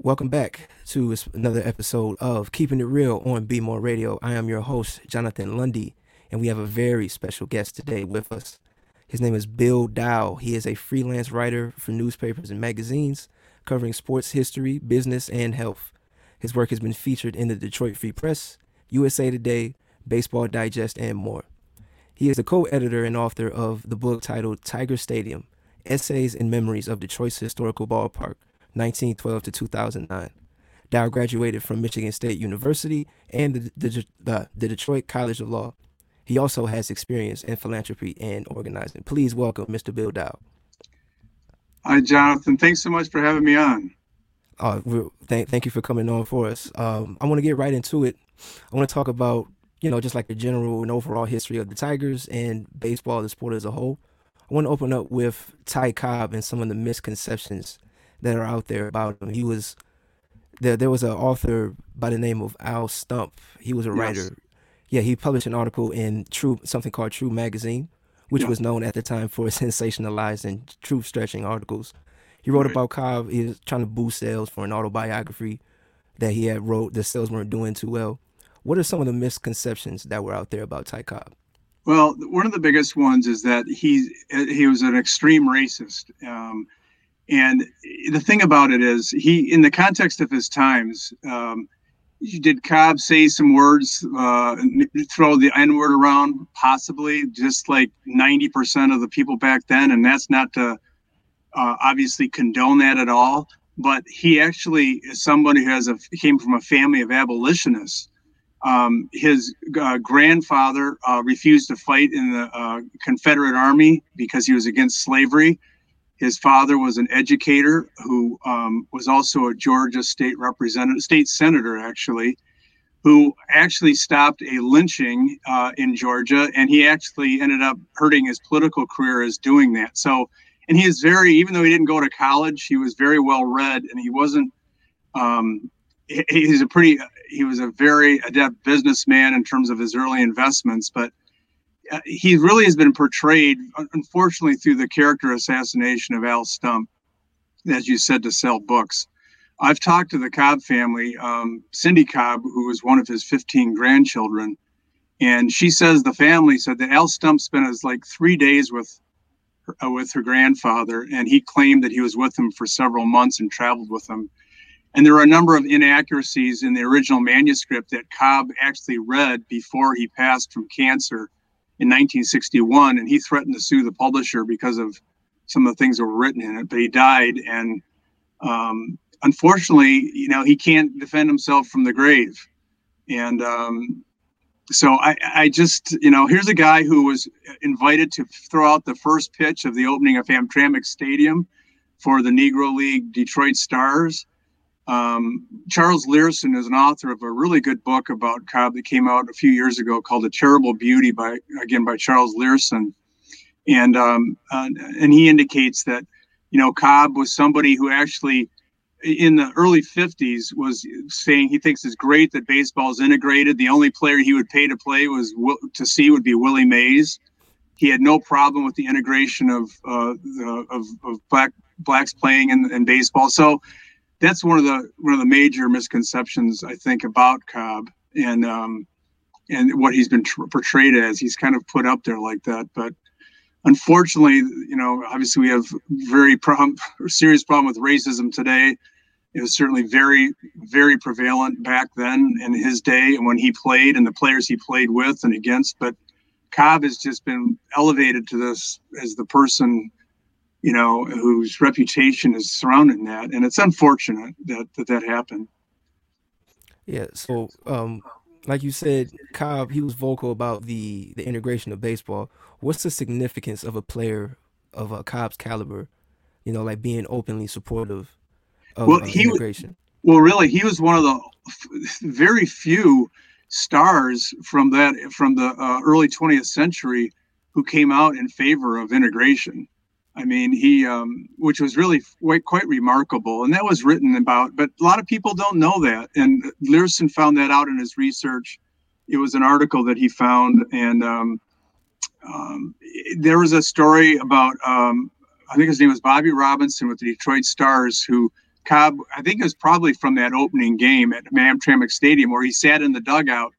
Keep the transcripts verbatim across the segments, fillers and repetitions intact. Welcome back to another episode of Keeping It Real on Be More Radio. I am your host, Jonathan Lundy, and we have a very special guest today with us. His name is Bill Dow. He is a freelance writer for newspapers and magazines covering sports history, business, and health. His work has been featured in the Detroit Free Press, U S A Today, Baseball Digest, and more. He is the co-editor and author of the book titled Tiger Stadium, Essays and Memories of Detroit's Historical Ballpark, nineteen twelve to two thousand nine. Dow graduated from Michigan State University and the, the, the, the Detroit College of Law. He also has experience in philanthropy and organizing. Please welcome Mister Bill Dow. Hi, Jonathan. Thanks so much for having me on. Uh, we're, thank, thank you for coming on for us. Um, I want to get right into it. I want to talk about, you know, just like the general and overall history of the Tigers and baseball, the sport as a whole. I want to open up with Ty Cobb and some of the misconceptions that are out there about him. He was there. There was an author by the name of Al Stump. He was a yes. writer. Yeah, he published an article in True, something called True Magazine, which yeah. was known at the time for sensationalized and truth stretching articles. He wrote right. about Cobb. He was trying to boost sales for an autobiography that he had wrote. The sales weren't doing too well. What are some of the misconceptions that were out there about Ty Cobb? Well, one of the biggest ones is that he he was an extreme racist. Um, And the thing about it is, he, in the context of his times, um, did Cobb say some words, uh, throw the N-word around, possibly, just like ninety percent of the people back then, and that's not to uh, obviously condone that at all, but he actually is somebody who has a, came from a family of abolitionists. Um, his uh, grandfather uh, refused to fight in the uh, Confederate Army because he was against slavery. His father was an educator who um, was also a Georgia state representative, state senator, actually, who actually stopped a lynching uh, in Georgia. And he actually ended up hurting his political career as doing that. So, and he is very, even though he didn't go to college, he was very well read, and he wasn't, um, he, he's a pretty, he was a very adept businessman in terms of his early investments, but he really has been portrayed, unfortunately, through the character assassination of Al Stump, as you said, to sell books. I've talked to the Cobb family, um, Cindy Cobb, who was one of his fifteen grandchildren, and she says the family said that Al Stump spent his like three days with her, uh, with her grandfather, and he claimed that he was with him for several months and traveled with him. And there were a number of inaccuracies in the original manuscript that Cobb actually read before he passed from cancer in nineteen sixty-one, and he threatened to sue the publisher because of some of the things that were written in it, but he died, and um, unfortunately, you know, he can't defend himself from the grave. And um, so I, I just, you know, here's a guy who was invited to throw out the first pitch of the opening of Hamtramck Stadium for the Negro League Detroit Stars. Um, Charles Leerhsen is an author of a really good book about Cobb that came out a few years ago called The Terrible Beauty, by again by Charles Leerhsen, and um, uh, and he indicates that, you know, Cobb was somebody who actually in the early fifties was saying he thinks it's great that baseball is integrated. The only player he would pay to play was to see would be Willie Mays. He had no problem with the integration of uh, the, of, of black blacks playing in, in baseball. So that's one of the one of the major misconceptions, I think, about Cobb and um, and what he's been tr- portrayed as. He's kind of put up there like that, but unfortunately, you know, obviously we have very problem, serious problem with racism today. It was certainly very, very prevalent back then in his day, and when he played and the players he played with and against. But Cobb has just been elevated to this as the person, you know, whose reputation is surrounding that. And it's unfortunate that that, that happened. Yeah. So, um, like you said, Cobb, he was vocal about the, the integration of baseball. What's the significance of a player of uh, Cobb's caliber, you know, like being openly supportive of well, uh, he integration? Was, well, really, he was one of the f- very few stars from that, from the uh, early twentieth century who came out in favor of integration. I mean, he, um, which was really quite, quite remarkable, and that was written about, but a lot of people don't know that, and Leerhsen found that out in his research. It was an article that he found, and um, um, there was a story about, um, I think his name was Bobby Robinson with the Detroit Stars, who Cobb, I think it was probably from that opening game at Hamtramck Stadium, where he sat in the dugout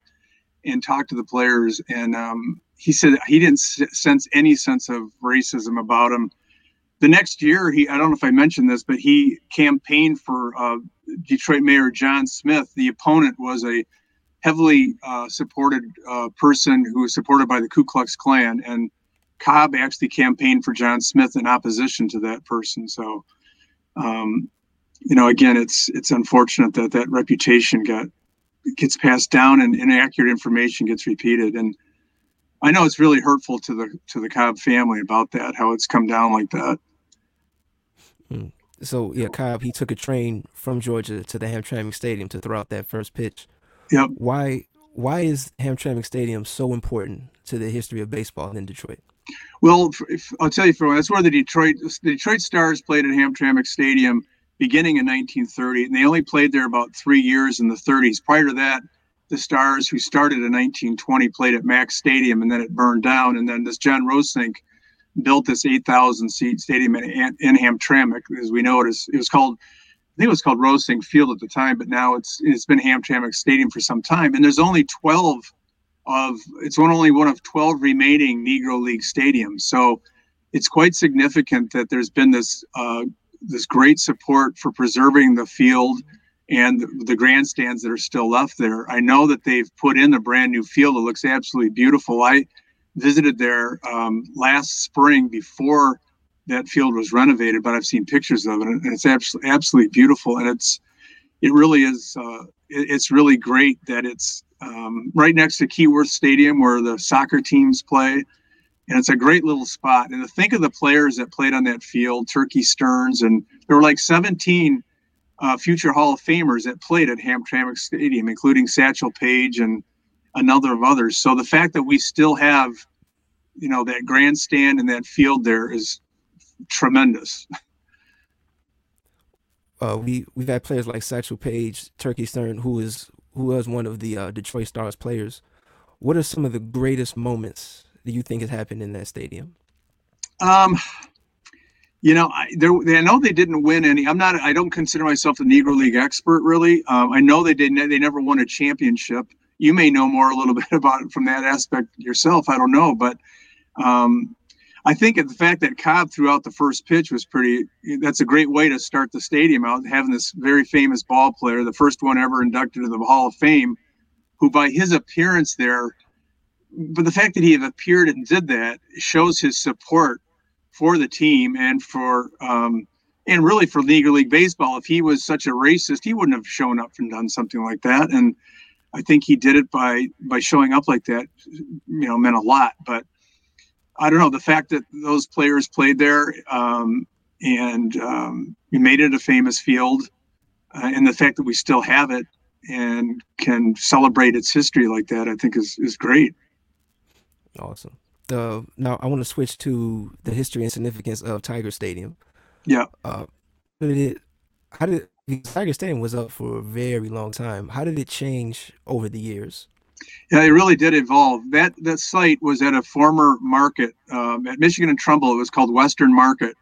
and talked to the players. And um, he said he didn't sense any sense of racism about him. The next year, he I don't know if I mentioned this, but he campaigned for uh, Detroit Mayor John Smith. The opponent was a heavily uh, supported uh, person who was supported by the Ku Klux Klan. And Cobb actually campaigned for John Smith in opposition to that person. So, um, you know, again, it's it's unfortunate that that reputation got gets passed down and inaccurate information gets repeated. And I know it's really hurtful to the to the Cobb family about that, how it's come down like that. So, yeah, Cobb, he took a train from Georgia to the Hamtramck Stadium to throw out that first pitch. Yep. Why why is Hamtramck Stadium so important to the history of baseball in Detroit? Well, if, I'll tell you, for that's where the Detroit the Detroit Stars played at Hamtramck Stadium beginning in nineteen thirty, and they only played there about three years in the thirties. Prior to that, the Stars, who started in nineteen twenty, played at Mack Stadium, and then it burned down. And then this John Rosink built this eight thousand seat stadium in, in Hamtramck, as we know it is. It was called, I think it was called Roesing Field at the time, but now it's it's been Hamtramck Stadium for some time. And there's only twelve of, it's one only one of twelve remaining Negro League stadiums. So it's quite significant that there's been this uh, this great support for preserving the field and the grandstands that are still left there. I know that they've put in a brand new field. It looks absolutely beautiful. I visited there um, last spring before that field was renovated, but I've seen pictures of it, and it's absolutely, absolutely beautiful. And it's, it really is, uh, it, it's really great that it's um, right next to Keyworth Stadium where the soccer teams play. And it's a great little spot. And to think of the players that played on that field, Turkey Stearns, and there were like seventeen Uh, future Hall of Famers that played at Hamtramck Stadium, including Satchel Paige and another of others. So the fact that we still have, you know, that grandstand and that field there is tremendous. Uh, we we've had players like Satchel Paige, Turkey Stern, who is who was one of the uh, Detroit Stars players. What are some of the greatest moments that you think has happened in that stadium? Um. You know, I, they, I know they didn't win any. I'm not. I don't consider myself a Negro League expert, really. Um, I know they didn't. They never won a championship. You may know more a little bit about it from that aspect yourself. I don't know, but um, I think the fact that Cobb threw out the first pitch was pretty. That's a great way to start the stadium out, having this very famous ball player, the first one ever inducted to the Hall of Fame, who by his appearance there, but the fact that he had appeared and did that shows his support for the team and for um, and really for Negro League baseball. If he was such a racist, he wouldn't have shown up and done something like that. And I think he did it by by showing up like that, you know, meant a lot. But I don't know, the fact that those players played there um, and um, we made it a famous field uh, and the fact that we still have it and can celebrate its history like that, I think is, is great. Awesome. Uh, now I want to switch to the history and significance of Tiger Stadium. Yeah. Uh, how did it, how did Tiger Stadium was up for a very long time? How did it change over the years? Yeah, it really did evolve. That that site was at a former market um, at Michigan and Trumbull. It was called Western Market.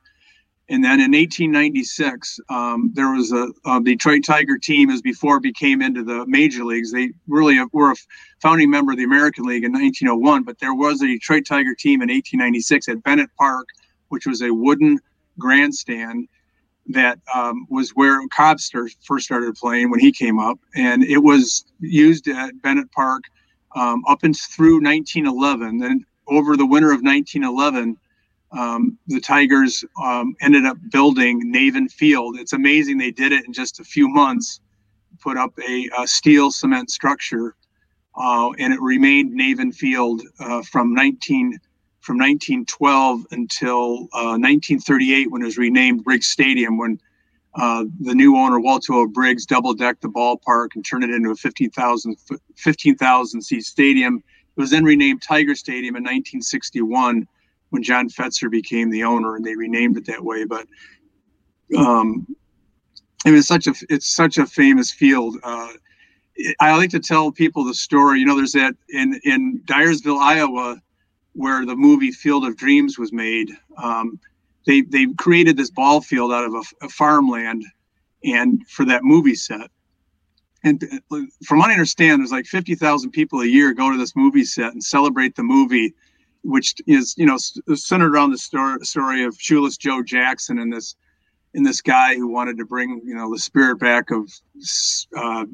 And then in eighteen ninety-six, um, there was a, a Detroit Tiger team, as before it became into the major leagues. They really were a founding member of the American League in nineteen oh one, but there was a Detroit Tiger team in eighteen ninety-six at Bennett Park, which was a wooden grandstand that um, was where Cobb first started playing when he came up. And it was used at Bennett Park um, up and through nineteen eleven. Then over the winter of nineteen eleven, Um, the Tigers um, ended up building Navin Field. It's amazing they did it in just a few months, put up a, a steel cement structure, uh, and it remained Navin Field uh, from nineteen from nineteen twelve until uh, nineteen thirty-eight, when it was renamed Briggs Stadium, when uh, the new owner, Walter O. Briggs, double-decked the ballpark and turned it into a fifteen thousand seat stadium. It was then renamed Tiger Stadium in nineteen sixty-one, when John Fetzer became the owner, and they renamed it that way. But um, I mean, it's such a it's such a famous field. Uh, it, I like to tell people the story. You know, there's that in in Dyersville, Iowa, where the movie Field of Dreams was made. Um, they they created this ball field out of a, a farmland, and for that movie set. And from what I understand, there's like fifty thousand people a year go to this movie set and celebrate the movie, which is, you know, centered around the story, story of Shoeless Joe Jackson and this and this guy who wanted to bring, you know, the spirit back of uh,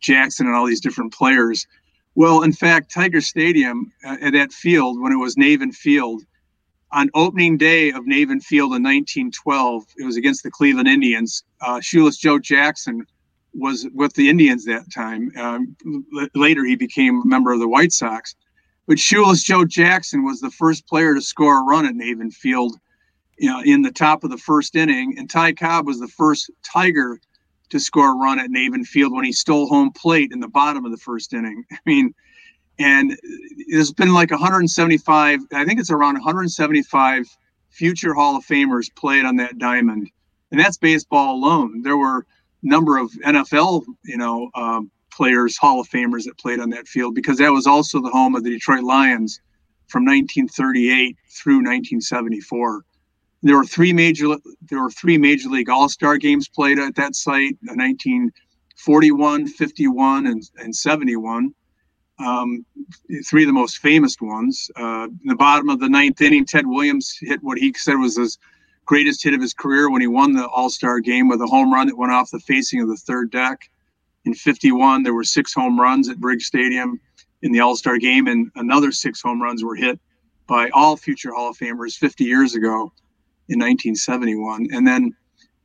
Jackson and all these different players. Well, in fact, Tiger Stadium uh, at that field, when it was Navin Field, on opening day of Navin Field in nineteen twelve, it was against the Cleveland Indians. Uh, Shoeless Joe Jackson was with the Indians that time. Um, l- later, he became a member of the White Sox. But Shoeless Joe Jackson was the first player to score a run at Navin Field, you know, in the top of the first inning. And Ty Cobb was the first Tiger to score a run at Navin Field when he stole home plate in the bottom of the first inning. I mean, and there's been like one hundred seventy-five, I think it's around one hundred seventy-five future Hall of Famers played on that diamond. And that's baseball alone. There were a number of N F L, you know, um, players, Hall of Famers that played on that field, because that was also the home of the Detroit Lions from nineteen thirty-eight through nineteen seventy-four. There were three major there were three Major League All-Star games played at that site, nineteen forty-one, fifty-one, and, and seventy-one. Um, three of the most famous ones. Uh, in the bottom of the ninth inning, Ted Williams hit what he said was his greatest hit of his career when he won the All-Star game with a home run that went off the facing of the third deck. In fifty-one, there were six home runs at Briggs Stadium in the All-Star game, and another six home runs were hit by all future Hall of Famers fifty years ago. In nineteen seventy-one, and then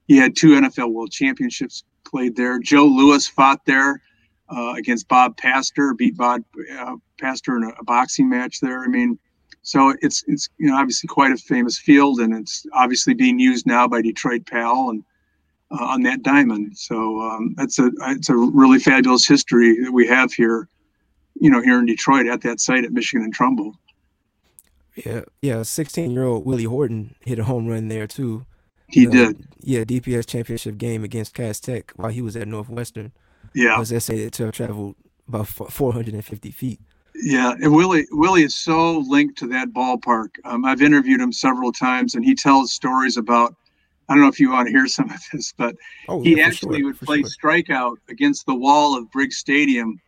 he had two N F L World Championships played there. Joe Louis fought there uh, against Bob Pastor, beat Bob uh, Pastor in a, a boxing match there. I mean, so it's it's you know obviously quite a famous field, and it's obviously being used now by Detroit P A L and uh, on that diamond. So um, that's a it's a really fabulous history that we have here, you know, here in Detroit at that site at Michigan and Trumbull. Yeah, yeah. sixteen-year-old Willie Horton hit a home run there too. He uh, did. Yeah, D P S championship game against Cass Tech while he was at Northwestern. Yeah, was estimated to have traveled about four hundred fifty feet. Yeah, and Willie Willie is so linked to that ballpark. Um, I've interviewed him several times, and he tells stories about. I don't know if you want to hear some of this, but oh, he yeah, actually sure, would play sure. strikeout against the wall of Briggs Stadium.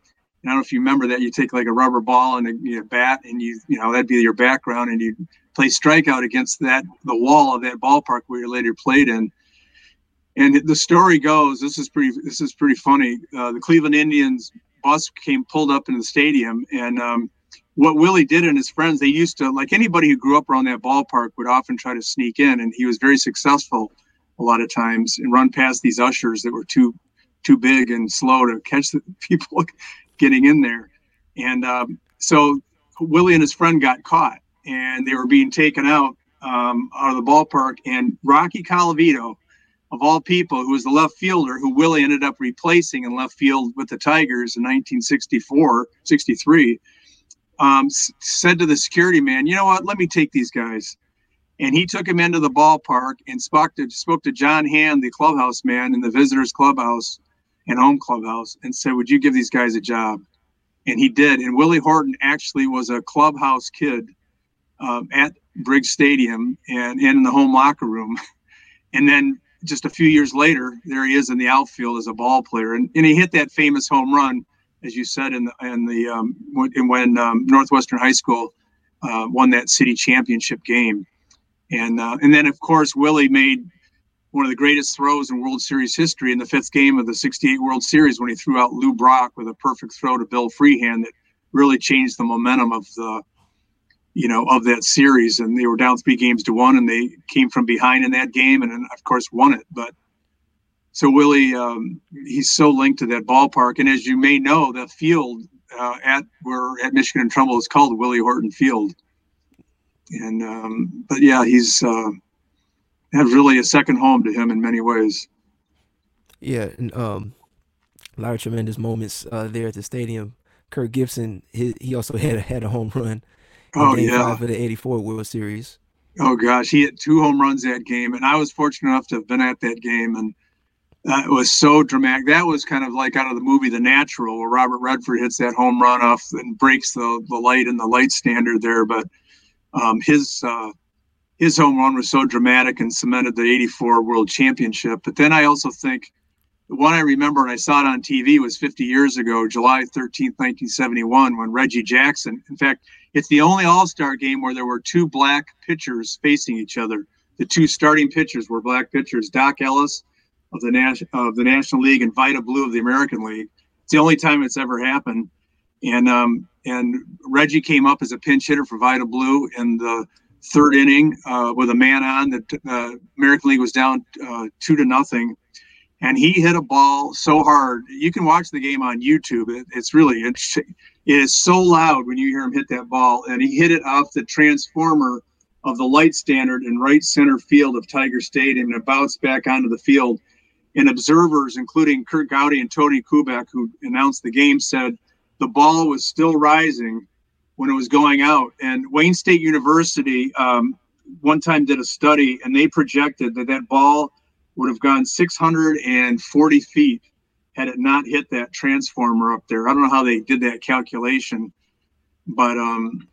I don't know if you remember that. You take like a rubber ball and a you know, bat, and you you know that'd be your background, and you play strikeout against that the wall of that ballpark where you later played in. And the story goes, this is pretty this is pretty funny. Uh, the Cleveland Indians bus came pulled up into the stadium, and um, what Willie did and his friends, they used to, like anybody who grew up around that ballpark, would often try to sneak in, and he was very successful a lot of times and run past these ushers that were too too big and slow to catch the people getting in there. And um, so Willie and his friend got caught, and they were being taken out um, out of the ballpark. And Rocky Colavito, of all people, who was the left fielder, who Willie ended up replacing in left field with the Tigers in nineteen sixty-four, sixty-three, um, said to the security man, you know what, let me take these guys. And he took him into the ballpark and spoke to, spoke to John Hand, the clubhouse man in the visitors' clubhouse and home clubhouse, and said, would you give these guys a job? And he did. And Willie Horton actually was a clubhouse kid um, at Briggs Stadium and, and in the home locker room. And then just a few years later, there he is in the outfield as a ball player. And, and he hit that famous home run, as you said, in the, in the um, when, when um, Northwestern High School uh, won that city championship game. And uh, and then, of course, Willie made one of the greatest throws in World Series history in the fifth game of the sixty-eight World Series when he threw out Lou Brock with a perfect throw to Bill Freehand that really changed the momentum of the, you know, of that series. And they were down three games to one, and they came from behind in that game and, of course, won it. But so Willie, um, he's so linked to that ballpark. And as you may know, the field uh, at where at Michigan and Trumbull is called Willie Horton Field. And um, but, yeah, he's uh, – That's really a second home to him in many ways. Yeah, and um, a lot of tremendous moments uh, there at the stadium. Kirk Gibson, he, he also had a, had a home run. Oh, game yeah. For the eighty-four World Series. Oh, gosh. He hit two home runs that game, and I was fortunate enough to have been at that game, and uh, it was so dramatic. That was kind of like out of the movie The Natural, where Robert Redford hits that home run off and breaks the, the light and the light standard there. But um, his uh, – his home run was so dramatic and cemented the eighty-four World Championship. But then I also think The one I remember, and I saw it on T V, was fifty years ago, July thirteenth, nineteen seventy-one, when Reggie Jackson, in fact, it's the only All-Star game where there were two black pitchers facing each other. The two starting pitchers were black pitchers, Doc Ellis of the, Nas- of the National League and Vida Blue of the American League. It's the only time it's ever happened. And um, and Reggie came up as a pinch hitter for Vida Blue in the third inning uh, with a man on. The uh, American League was down uh, two to nothing. And he hit a ball so hard. You can watch the game on YouTube. It, it's really interesting. It is so loud when you hear him hit that ball. And he hit it off the transformer of the light standard in right center field of Tiger Stadium. And it bounced back onto the field. And observers, including Kurt Gowdy and Tony Kubek, who announced the game, said the ball was still rising when it was going out. And Wayne State University um, one time did a study, and they projected that that ball – would have gone six hundred forty feet had it not hit that transformer up there. I don't know how they did that calculation, but um,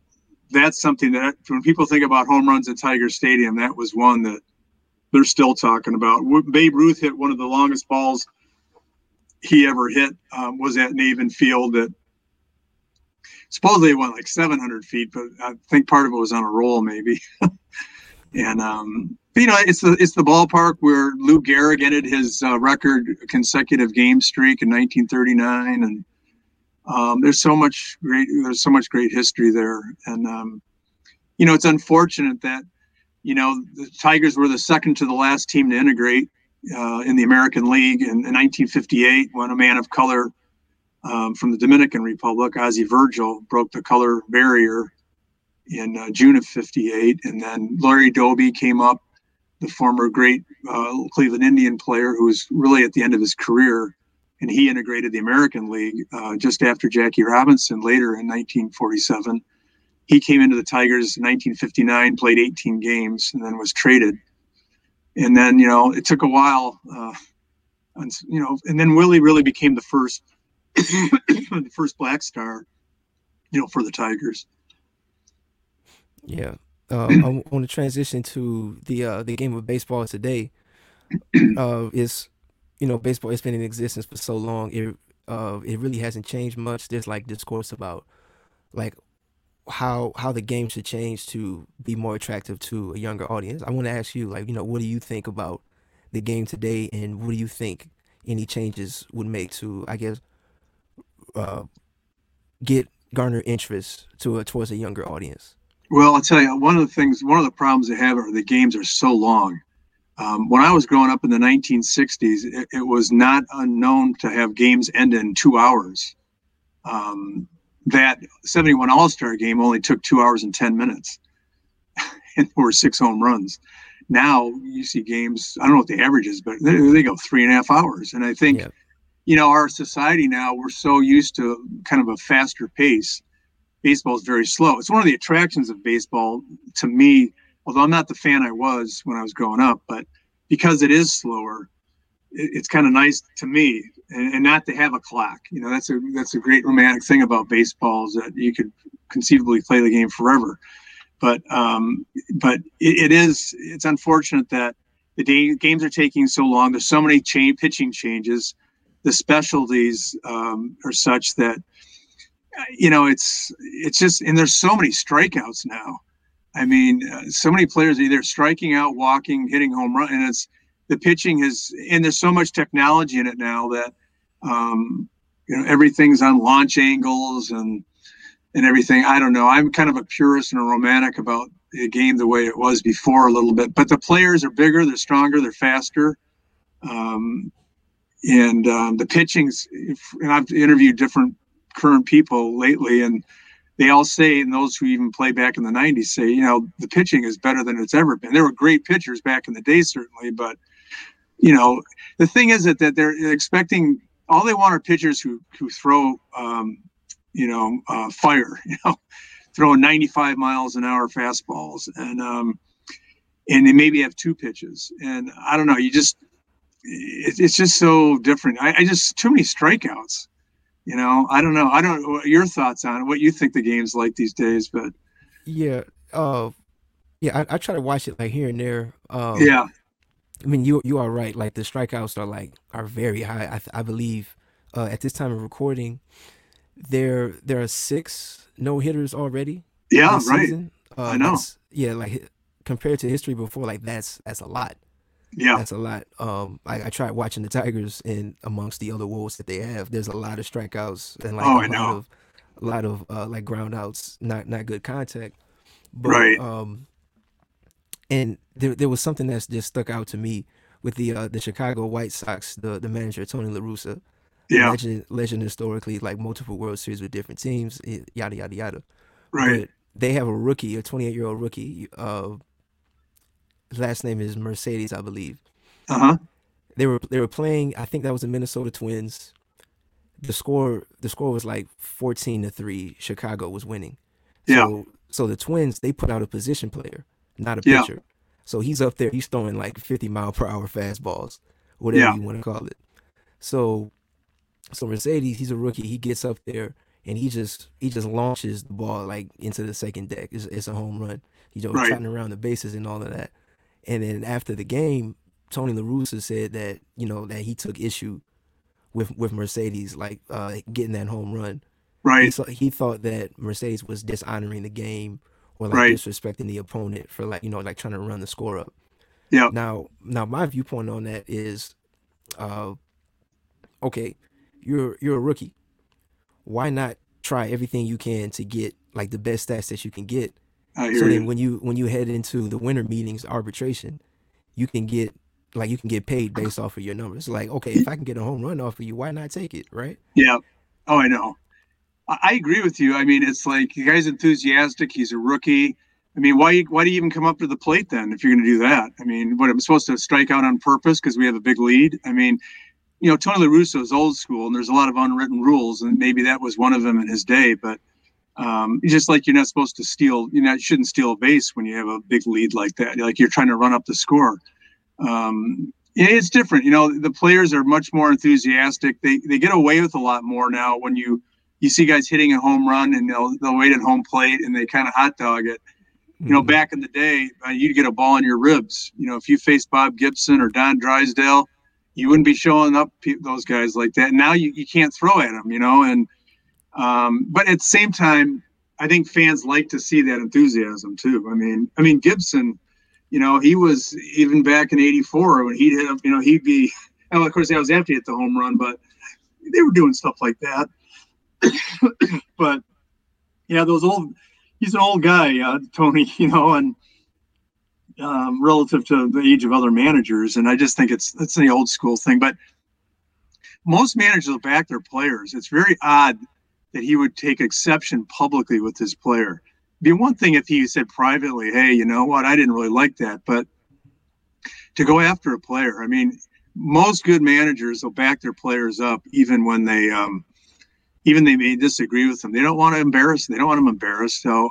that's something that when people think about home runs at Tiger Stadium, that was one that they're still talking about. Babe Ruth hit one of the longest balls he ever hit um, was at Navin Field that supposedly went like seven hundred feet, but I think part of it was on a roll maybe. and, um, But, you know, it's the it's the ballpark where Lou Gehrig ended his uh, record consecutive game streak in nineteen thirty-nine, and um, there's so much great there's so much great history there. And um, you know, it's unfortunate that you know the Tigers were the second to the last team to integrate uh, in the American League in, in nineteen fifty-eight, when a man of color um, from the Dominican Republic, Ozzie Virgil, broke the color barrier in uh, June of fifty-eight, and then Larry Doby came up. The former great uh, Cleveland Indian player who was really at the end of his career, and he integrated the American League uh, just after Jackie Robinson later in nineteen forty-seven. He came into the Tigers in nineteen fifty-nine, played eighteen games, and then was traded. And then, you know, it took a while, uh, and, you know, and then Willie really became the first, the first black star, you know, for the Tigers. Yeah. Uh, I want to transition to the uh, the game of baseball today. Uh, it's you know baseball has been in existence for so long. It uh, it really hasn't changed much. There's like discourse about like how how the game should change to be more attractive to a younger audience. I want to ask you like you know what do you think about the game today, and what do you think any changes would make to I guess uh, get garner interest to a, towards a younger audience? Well, I'll tell you, one of the things, one of the problems they have are the games are so long. Um, when I was growing up in the nineteen sixties, it, it was not unknown to have games end in two hours. Um, that seventy-one All-Star game only took two hours and ten minutes, and there were six home runs. Now you see games, I don't know what the average is, but they, they go three and a half hours. And I think, yeah. you know, our society now, we're so used to kind of a faster pace. Baseball is very slow. It's one of the attractions of baseball to me, although I'm not the fan I was when I was growing up, but because it is slower, it's kind of nice to me, and, and not to have a clock. You know, that's a that's a great romantic thing about baseball, is that you could conceivably play the game forever. But um, but it, it is it's unfortunate that the day, games are taking so long. There's so many chain, pitching changes. The specialties um, are such that. You know, it's it's just, and there's so many strikeouts now. I mean, uh, so many players are either striking out, walking, hitting home run, and it's the pitching is, and there's so much technology in it now that um, you know everything's on launch angles and and everything. I don't know. I'm kind of a purist and a romantic about the game the way it was before a little bit, but the players are bigger, they're stronger, they're faster. Um, and um, the pitching's, and I've interviewed different current people lately, and they all say, and those who even play back in the nineties say, you know, the pitching is better than it's ever been. There were great pitchers back in the day, certainly, but you know, the thing is that, that they're expecting, all they want are pitchers who who throw, um, you know, uh, fire, you know, throwing ninety-five miles an hour fastballs, and um, and they maybe have two pitches, and I don't know, you just, it, it's just so different. I, I just too many strikeouts. You know, I don't know. I don't know your thoughts on it, what you think the game's like these days, but yeah, uh, yeah, I, I try to watch it like here and there. Um, yeah, I mean, you you are right. Like the strikeouts are like are very high. I I believe uh, at this time of recording, there there are six no hitters already. Yeah, right. Uh, I know. Yeah, like compared to history before, like that's that's a lot. Yeah, that's a lot. Um, I, I tried watching the Tigers, and amongst the other wolves that they have, there's a lot of strikeouts and like oh, a, I lot know. Of, a lot of uh, like ground outs, not not good contact. But, right. Um, and there there was something that's just stuck out to me with the uh, the Chicago White Sox, the the manager Tony La Russa, yeah, legend, legend historically, like multiple World Series with different teams, yada yada yada. Right. But they have a rookie, a twenty-eight year old rookie. Uh, last name is Mercedes, I believe. Uh huh. They were they were playing. I think that was the Minnesota Twins. The score the score was like fourteen to three. Chicago was winning. Yeah. So, so the Twins, they put out a position player, not a pitcher. Yeah. So he's up there. He's throwing like fifty mile per hour fastballs, whatever yeah. you want to call it. So, so Mercedes, he's a rookie. He gets up there and he just he just launches the ball like into the second deck. It's, it's a home run. You know, right. trotting around the bases and all of that. And then after the game, Tony La Russa said that you know that he took issue with with Mercedes like uh, getting that home run. Right. He, saw, he thought that Mercedes was dishonoring the game or like right. disrespecting the opponent for like, you know, like trying to run the score up. Yeah. Now, now my viewpoint on that is, uh, okay, you're, you're a rookie. Why not try everything you can to get like the best stats that you can get? I hear so then you. when you, when you head into the winter meetings arbitration, you can get like, you can get paid based off of your numbers. Like, okay, if I can get a home run off of you, why not take it? Right. Yeah. Oh, I know. I agree with you. I mean, it's like the guy's enthusiastic. He's a rookie. I mean, why why do you even come up to the plate then if you're going to do that? I mean, what, I'm supposed to strike out on purpose because we have a big lead? I mean, you know, Tony La Russa is old school, and there's a lot of unwritten rules, and maybe that was one of them in his day. But um, just like you're not supposed to steal, you know, you shouldn't steal a base when you have a big lead like that. Like you're trying to run up the score. Um, it's different. You know, the players are much more enthusiastic. They they get away with a lot more now when you – you see guys hitting a home run and they'll they'll wait at home plate and they kind of hot dog it. You know, mm-hmm. back in the day, uh, you'd get a ball in your ribs. You know, if you faced Bob Gibson or Don Drysdale, you wouldn't be showing up pe- those guys like that. Now you, you can't throw at them, you know. And um, but at the same time, I think fans like to see that enthusiasm too. I mean, I mean Gibson, you know, he was even back in eighty-four when he'd hit up. You know, he'd be. Well, of course, that was after he hit the home run, but they were doing stuff like that. But yeah, those old, he's an old guy, uh, Tony, you know, and um, relative to the age of other managers. And I just think it's, it's the old school thing, but most managers will back their players. It's very odd that he would take exception publicly with his player. It'd be one thing if he said privately, hey, you know what? I didn't really like that, but to go after a player, I mean, most good managers will back their players up even when they, um, even they may disagree with them. They don't want to embarrass them. They don't want them embarrassed. So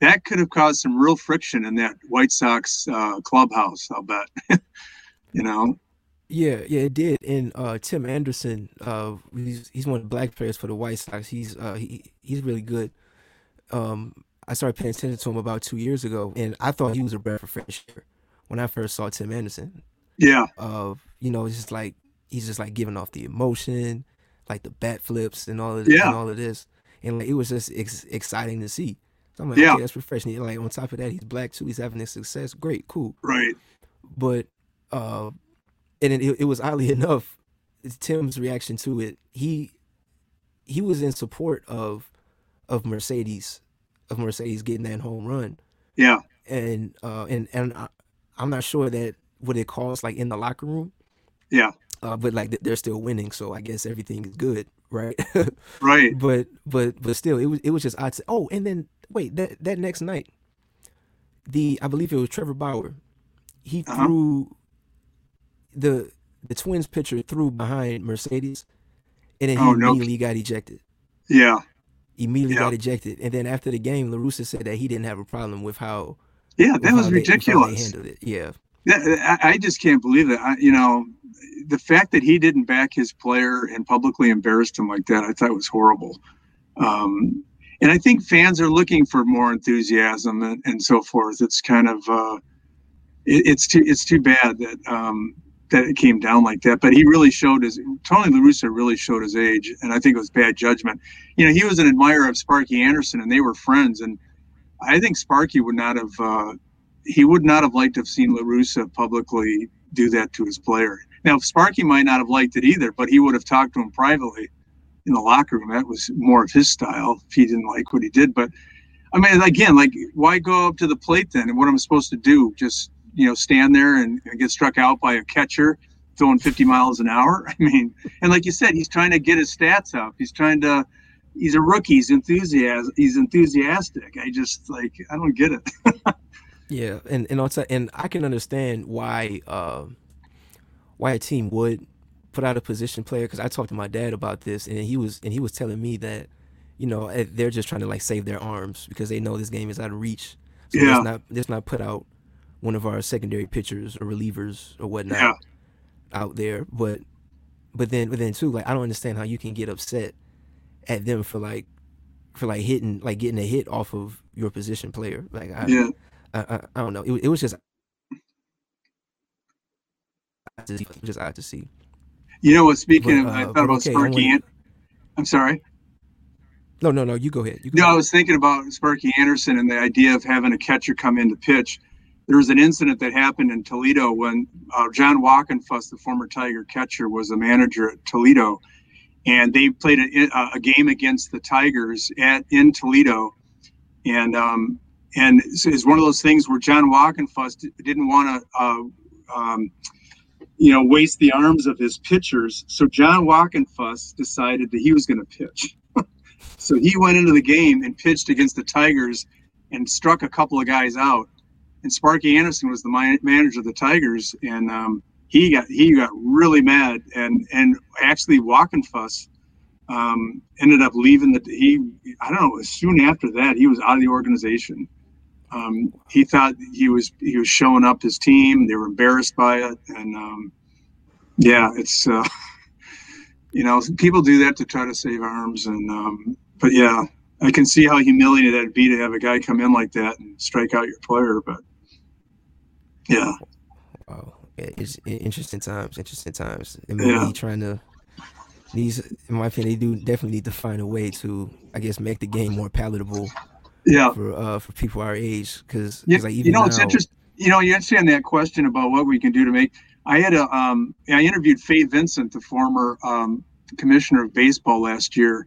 that could have caused some real friction in that White Sox uh, clubhouse, I'll bet. You know? Yeah, yeah, it did. And uh, Tim Anderson, uh, he's, he's one of the black players for the White Sox. He's uh, he, he's really good. Um, I started paying attention to him about two years ago, and I thought he was a breath of fresh air when I first saw Tim Anderson. Yeah. Uh, you know, it's just like he's just like giving off the emotion, like the bat flips and all of this, yeah. and all of this, and like it was just ex- exciting to see. So I'm like, yeah, okay, that's refreshing. And like on top of that, he's black too. He's having this success. Great, cool, right? But uh, and it, it was oddly enough, Tim's reaction to it. He he was in support of of Mercedes of Mercedes getting that home run. Yeah, and uh, and and I, I'm not sure that what it caused like in the locker room. Yeah. Uh, but like they're still winning, so I guess everything is good, right? Right. But but but still, it was it was just odd. To, oh, and then wait, that that next night, the I believe it was Trevor Bauer, he uh-huh. threw the the Twins pitcher threw behind Mercedes, and then he oh, no. immediately got ejected. Yeah, immediately yeah. got ejected, and then after the game, La Russa said that he didn't have a problem with how. Yeah, that was ridiculous. They handled it. Yeah. Yeah, I just can't believe that. I, you know, the fact that he didn't back his player and publicly embarrassed him like that, I thought was horrible. Um, and I think fans are looking for more enthusiasm and, and so forth. It's kind of, uh, it, it's too it's too bad that um, that it came down like that. But he really showed his Tony La Russa really showed his age, and I think it was bad judgment. You know, he was an admirer of Sparky Anderson, and they were friends. And I think Sparky would not have uh, he would not have liked to have seen La Russa publicly do that to his player. Now, Sparky might not have liked it either, but he would have talked to him privately in the locker room. That was more of his style if he didn't like what he did. But I mean, again, like, why go up to the plate then? And what am I supposed to do? Just, you know, stand there and, and get struck out by a catcher throwing fifty miles an hour? I mean, and like you said, he's trying to get his stats up. He's trying to, he's a rookie. He's enthusiastic. He's enthusiastic. I just, like, I don't get it. Yeah. And, and, also, and I can understand why, uh, why a team would put out a position player. Cause I talked to my dad about this, and he was, and he was telling me that, you know, they're just trying to like save their arms because they know this game is out of reach. So yeah. let's not let's not put out one of our secondary pitchers or relievers or whatnot yeah. out there. But but then but then too, like, I don't understand how you can get upset at them for like for like hitting like getting a hit off of your position player. Like I yeah. I, I, I don't know. It, it was just just odd to see. You know what? Speaking but, of, uh, I thought about okay, Sparky. And, I'm sorry. No, no, no. You go ahead. You go no, ahead. I was thinking about Sparky Anderson and the idea of having a catcher come in to pitch. There was an incident that happened in Toledo when uh, John Wackenfuss, the former Tiger catcher, was a manager at Toledo, and they played a, a game against the Tigers at in Toledo, and um, and it's one of those things where John Wackenfuss didn't want to, uh, um, you know, waste the arms of his pitchers, so John Wackenfuss decided that he was going to pitch. So he went into the game and pitched against the Tigers and struck a couple of guys out. And Sparky Anderson was the manager of the Tigers, and um, he got he got really mad. And and actually, Wackenfuss um, ended up leaving. The he I don't know. Soon after that, he was out of the organization. Um, he thought he was he was showing up his team. They were embarrassed by it, and um, yeah, it's. Uh, You know, people do that to try to save arms, and um, but yeah, I can see how humiliating that'd be to have a guy come in like that and strike out your player. But yeah, wow, it's interesting times, interesting times. And yeah. really trying to these, in my opinion, they do definitely need to find a way to, I guess, make the game more palatable. Yeah, for uh, for people our age, because yeah, like, you know, now, it's interesting. You know, you understand that question about what we can do to make. I had a, um, I interviewed Fay Vincent, the former um, commissioner of baseball last year,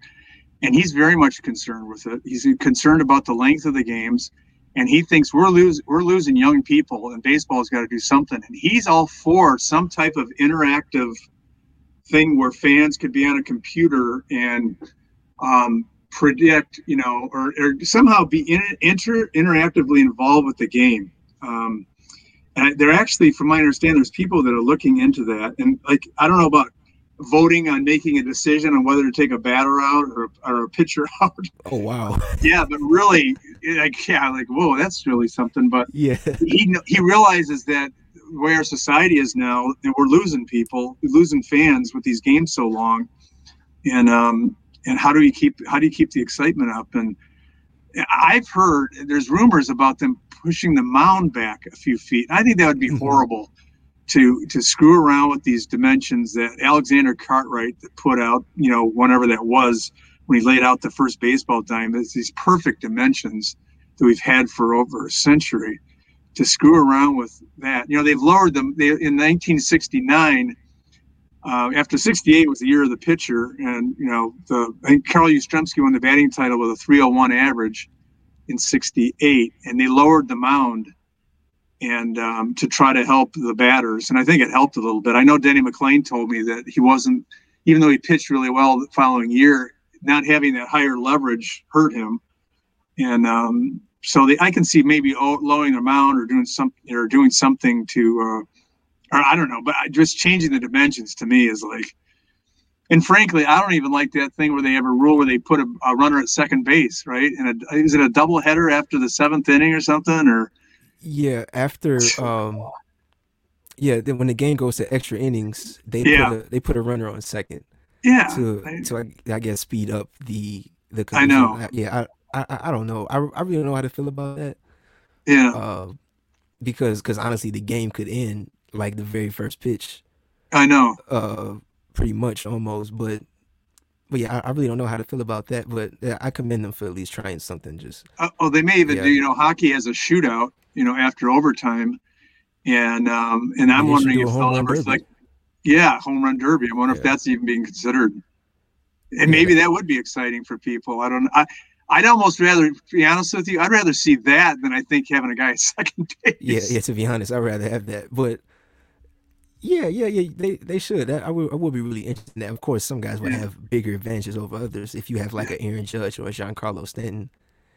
and he's very much concerned with it. He's concerned about the length of the games, and he thinks we're losing we're losing young people, and baseball's got to do something. And he's all for some type of interactive thing where fans could be on a computer and um, predict, you know, or, or somehow be in, inter, interactively involved with the game. Um, And they're actually, from my understanding, there's people that are looking into that. And, like, I don't know about voting on making a decision on whether to take a batter out or, or a pitcher out. Oh, wow. Yeah, but really, like, yeah, like, whoa, that's really something. But yeah. he he realizes that where society is now, and we're losing people, we're losing fans with these games so long. And um, and how do you keep how do you keep the excitement up? And I've heard there's rumors about them pushing the mound back a few feet. I think that would be horrible to to screw around with these dimensions that Alexander Cartwright put out, you know, whenever that was, when he laid out the first baseball diamond. It's these perfect dimensions that we've had for over a century. To screw around with that, you know, they've lowered them. They, in nineteen sixty-nine, uh, after sixty-eight was the year of the pitcher, and, you know, the, I think Karl Yastrzemski won the batting title with a three oh one average in sixty-eight, and they lowered the mound and um, to try to help the batters. And I think it helped a little bit. I know Denny McClain told me that he wasn't, even though he pitched really well the following year, not having that higher leverage hurt him. And um, so they, I can see maybe lowering the mound or doing some, or doing something to, uh, or I don't know, but just changing the dimensions to me is like, and frankly, I don't even like that thing where they have a rule where they put a, a runner at second base, right? And a, is it a doubleheader after the seventh inning or something? Or yeah, after um, yeah, then when the game goes to extra innings, they yeah. put a, they put a runner on second. Yeah, to I, to I, I guess speed up the the. Condition. I know. I, yeah, I, I I don't know. I I really don't know how to feel about that. Yeah. Uh, because because honestly, the game could end like the very first pitch. I know. Uh, pretty much almost, but but yeah, I, I really don't know how to feel about that. But yeah, I commend them for at least trying something. Just uh, oh, they may even yeah. do. You know, hockey has a shootout. You know, after overtime, and um, and I'm wondering if they'll ever like, yeah, home run derby. I wonder yeah. if that's even being considered. And maybe yeah. that would be exciting for people. I don't. I, I'd almost rather, to be honest with you, I'd rather see that than I think having a guy at second base. Yeah, yeah. To be honest, I'd rather have that. But yeah, yeah, yeah. They they should. I, I would. I would be really interested in that. Of course, some guys would yeah. have bigger advantages over others if you have like an Aaron Judge or a Giancarlo Stanton.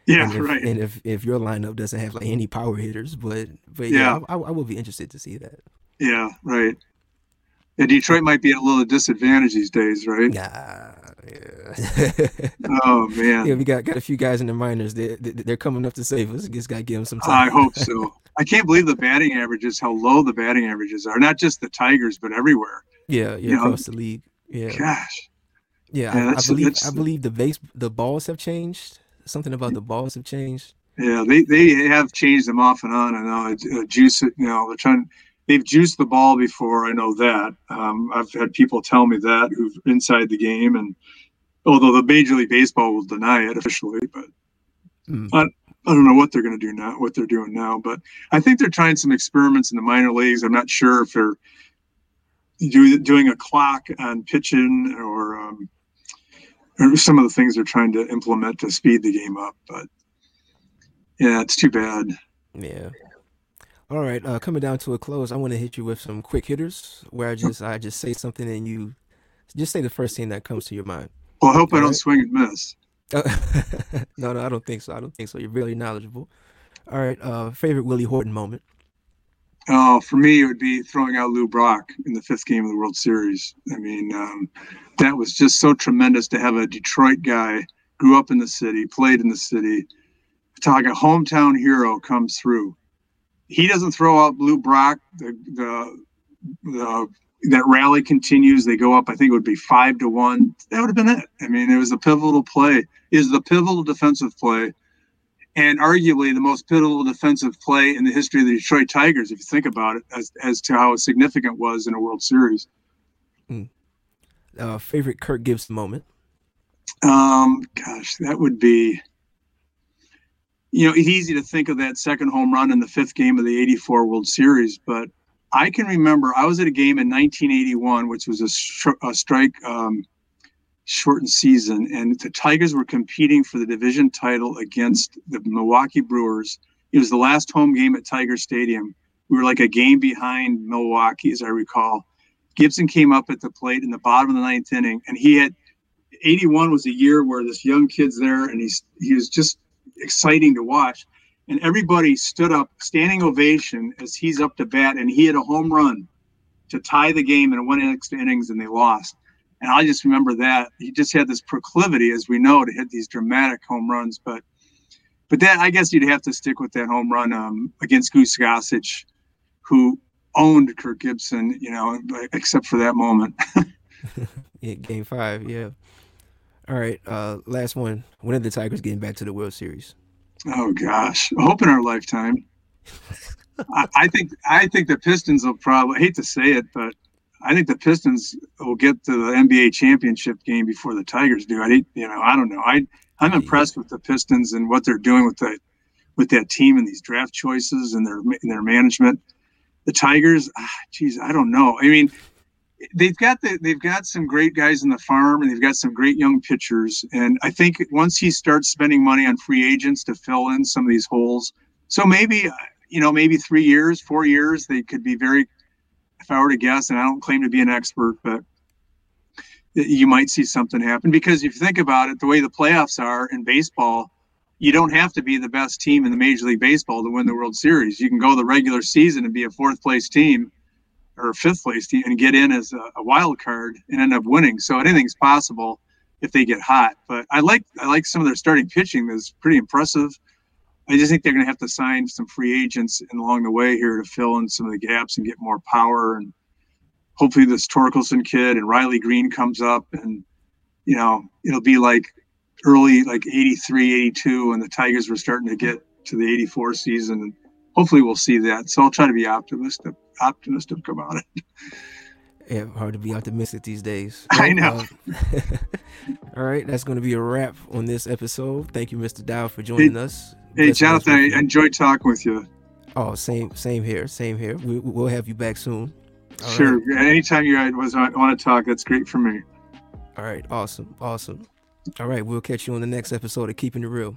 Yeah, and if, right. And if, if your lineup doesn't have like any power hitters, but but yeah, yeah I, I would be interested to see that. Yeah, right. And Detroit might be at a little disadvantage these days, right? Nah, yeah. Oh, man. Yeah, we got, got a few guys in the minors. They're, they're coming up to save us. Just got to give them some time. I hope so. I can't believe the batting averages, how low the batting averages are. Not just the Tigers, but everywhere. Yeah, yeah, you across know? the league. Yeah. Gosh. Yeah, yeah I, I believe I believe the base the balls have changed. Something about the balls have changed. Yeah, they, they have changed them off and on. I know. Uh, juice, you know, they're trying – They've juiced the ball before. I know that. Um, I've had people tell me that who've inside the game, and although the Major League Baseball will deny it officially, but mm. I, I don't know what they're going to do now, what they're doing now. But I think they're trying some experiments in the minor leagues. I'm not sure if they're do, doing a clock on pitching or, um, or some of the things they're trying to implement to speed the game up. But yeah, it's too bad. Yeah. All right, uh, coming down to a close, I want to hit you with some quick hitters where I just I just say something and you just say the first thing that comes to your mind. Well, I hope All I right? don't swing and miss. Uh, no, no, I don't think so. I don't think so. You're really knowledgeable. All right, uh, favorite Willie Horton moment? Oh, for me, it would be throwing out Lou Brock in the fifth game of the World Series. I mean, um, that was just so tremendous to have a Detroit guy, grew up in the city, played in the city, talk a hometown hero come through. He doesn't throw out Lou Brock. The, the, the, that rally continues. They go up, I think it would be five to one. That would have been it. I mean, it was a pivotal play. It was the pivotal defensive play and arguably the most pivotal defensive play in the history of the Detroit Tigers, if you think about it, as, as to how significant it was in a World Series. Mm. Uh, favorite Kirk Gibson moment? Um, gosh, that would be... You know, it's easy to think of that second home run in the fifth game of the eighty-four World Series, but I can remember I was at a game in nineteen eighty-one, which was a, sh- a strike um, shortened season, and the Tigers were competing for the division title against the Milwaukee Brewers. It was the last home game at Tiger Stadium. We were like a game behind Milwaukee, as I recall. Gibson came up at the plate in the bottom of the ninth inning, and he had eighty-one was a year where this young kid's there, and he's he was just exciting to watch, and everybody stood up, standing ovation as he's up to bat, and he had a home run to tie the game in one extra innings, and they lost. And I just remember that he just had this proclivity, as we know, to hit these dramatic home runs. But, but that I guess you'd have to stick with that home run um, against Goose Gossage, who owned Kirk Gibson, you know, except for that moment. Yeah, game five, yeah. All right, uh, last one. When are the Tigers getting back to the World Series? Oh gosh, I hope in our lifetime. I, I think I think the Pistons will probably. I hate to say it, but I think the Pistons will get to the N B A championship game before the Tigers do. I hate, you know, I don't know. I I'm impressed yeah. with the Pistons and what they're doing with that with that team and these draft choices and their and their management. The Tigers, ah, geez, I don't know. I mean. They've got the, they've got some great guys in the farm, and they've got some great young pitchers. And I think once he starts spending money on free agents to fill in some of these holes, so maybe you know maybe three years, four years, they could be very. If I were to guess, and I don't claim to be an expert, but you might see something happen because if you think about it, the way the playoffs are in baseball, you don't have to be the best team in the Major League Baseball to win the World Series. You can go the regular season and be a fourth place team. Or fifth place team and get in as a, a wild card and end up winning. So anything's possible if they get hot. But I like I like some of their starting pitching. That's pretty impressive. I just think they're going to have to sign some free agents and along the way here to fill in some of the gaps and get more power. And hopefully this Torkelson kid and Riley Green comes up and, you know, it'll be like early, like eighty-three, eighty-two, when the Tigers were starting to get to the eighty-four season. hopefully we'll see that. So I'll try to be optimistic, optimistic about it. Yeah, hard to be optimistic these days. I know. Uh, all right, that's going to be a wrap on this episode. Thank you, Mister Dow, for joining hey, us. Hey, Best Jonathan, I enjoyed talking with you. Oh, same, same here, same here. We, we'll have you back soon. All sure. Right. Anytime you want to talk, that's great for me. All right, awesome, awesome. All right, we'll catch you on the next episode of Keeping It Real.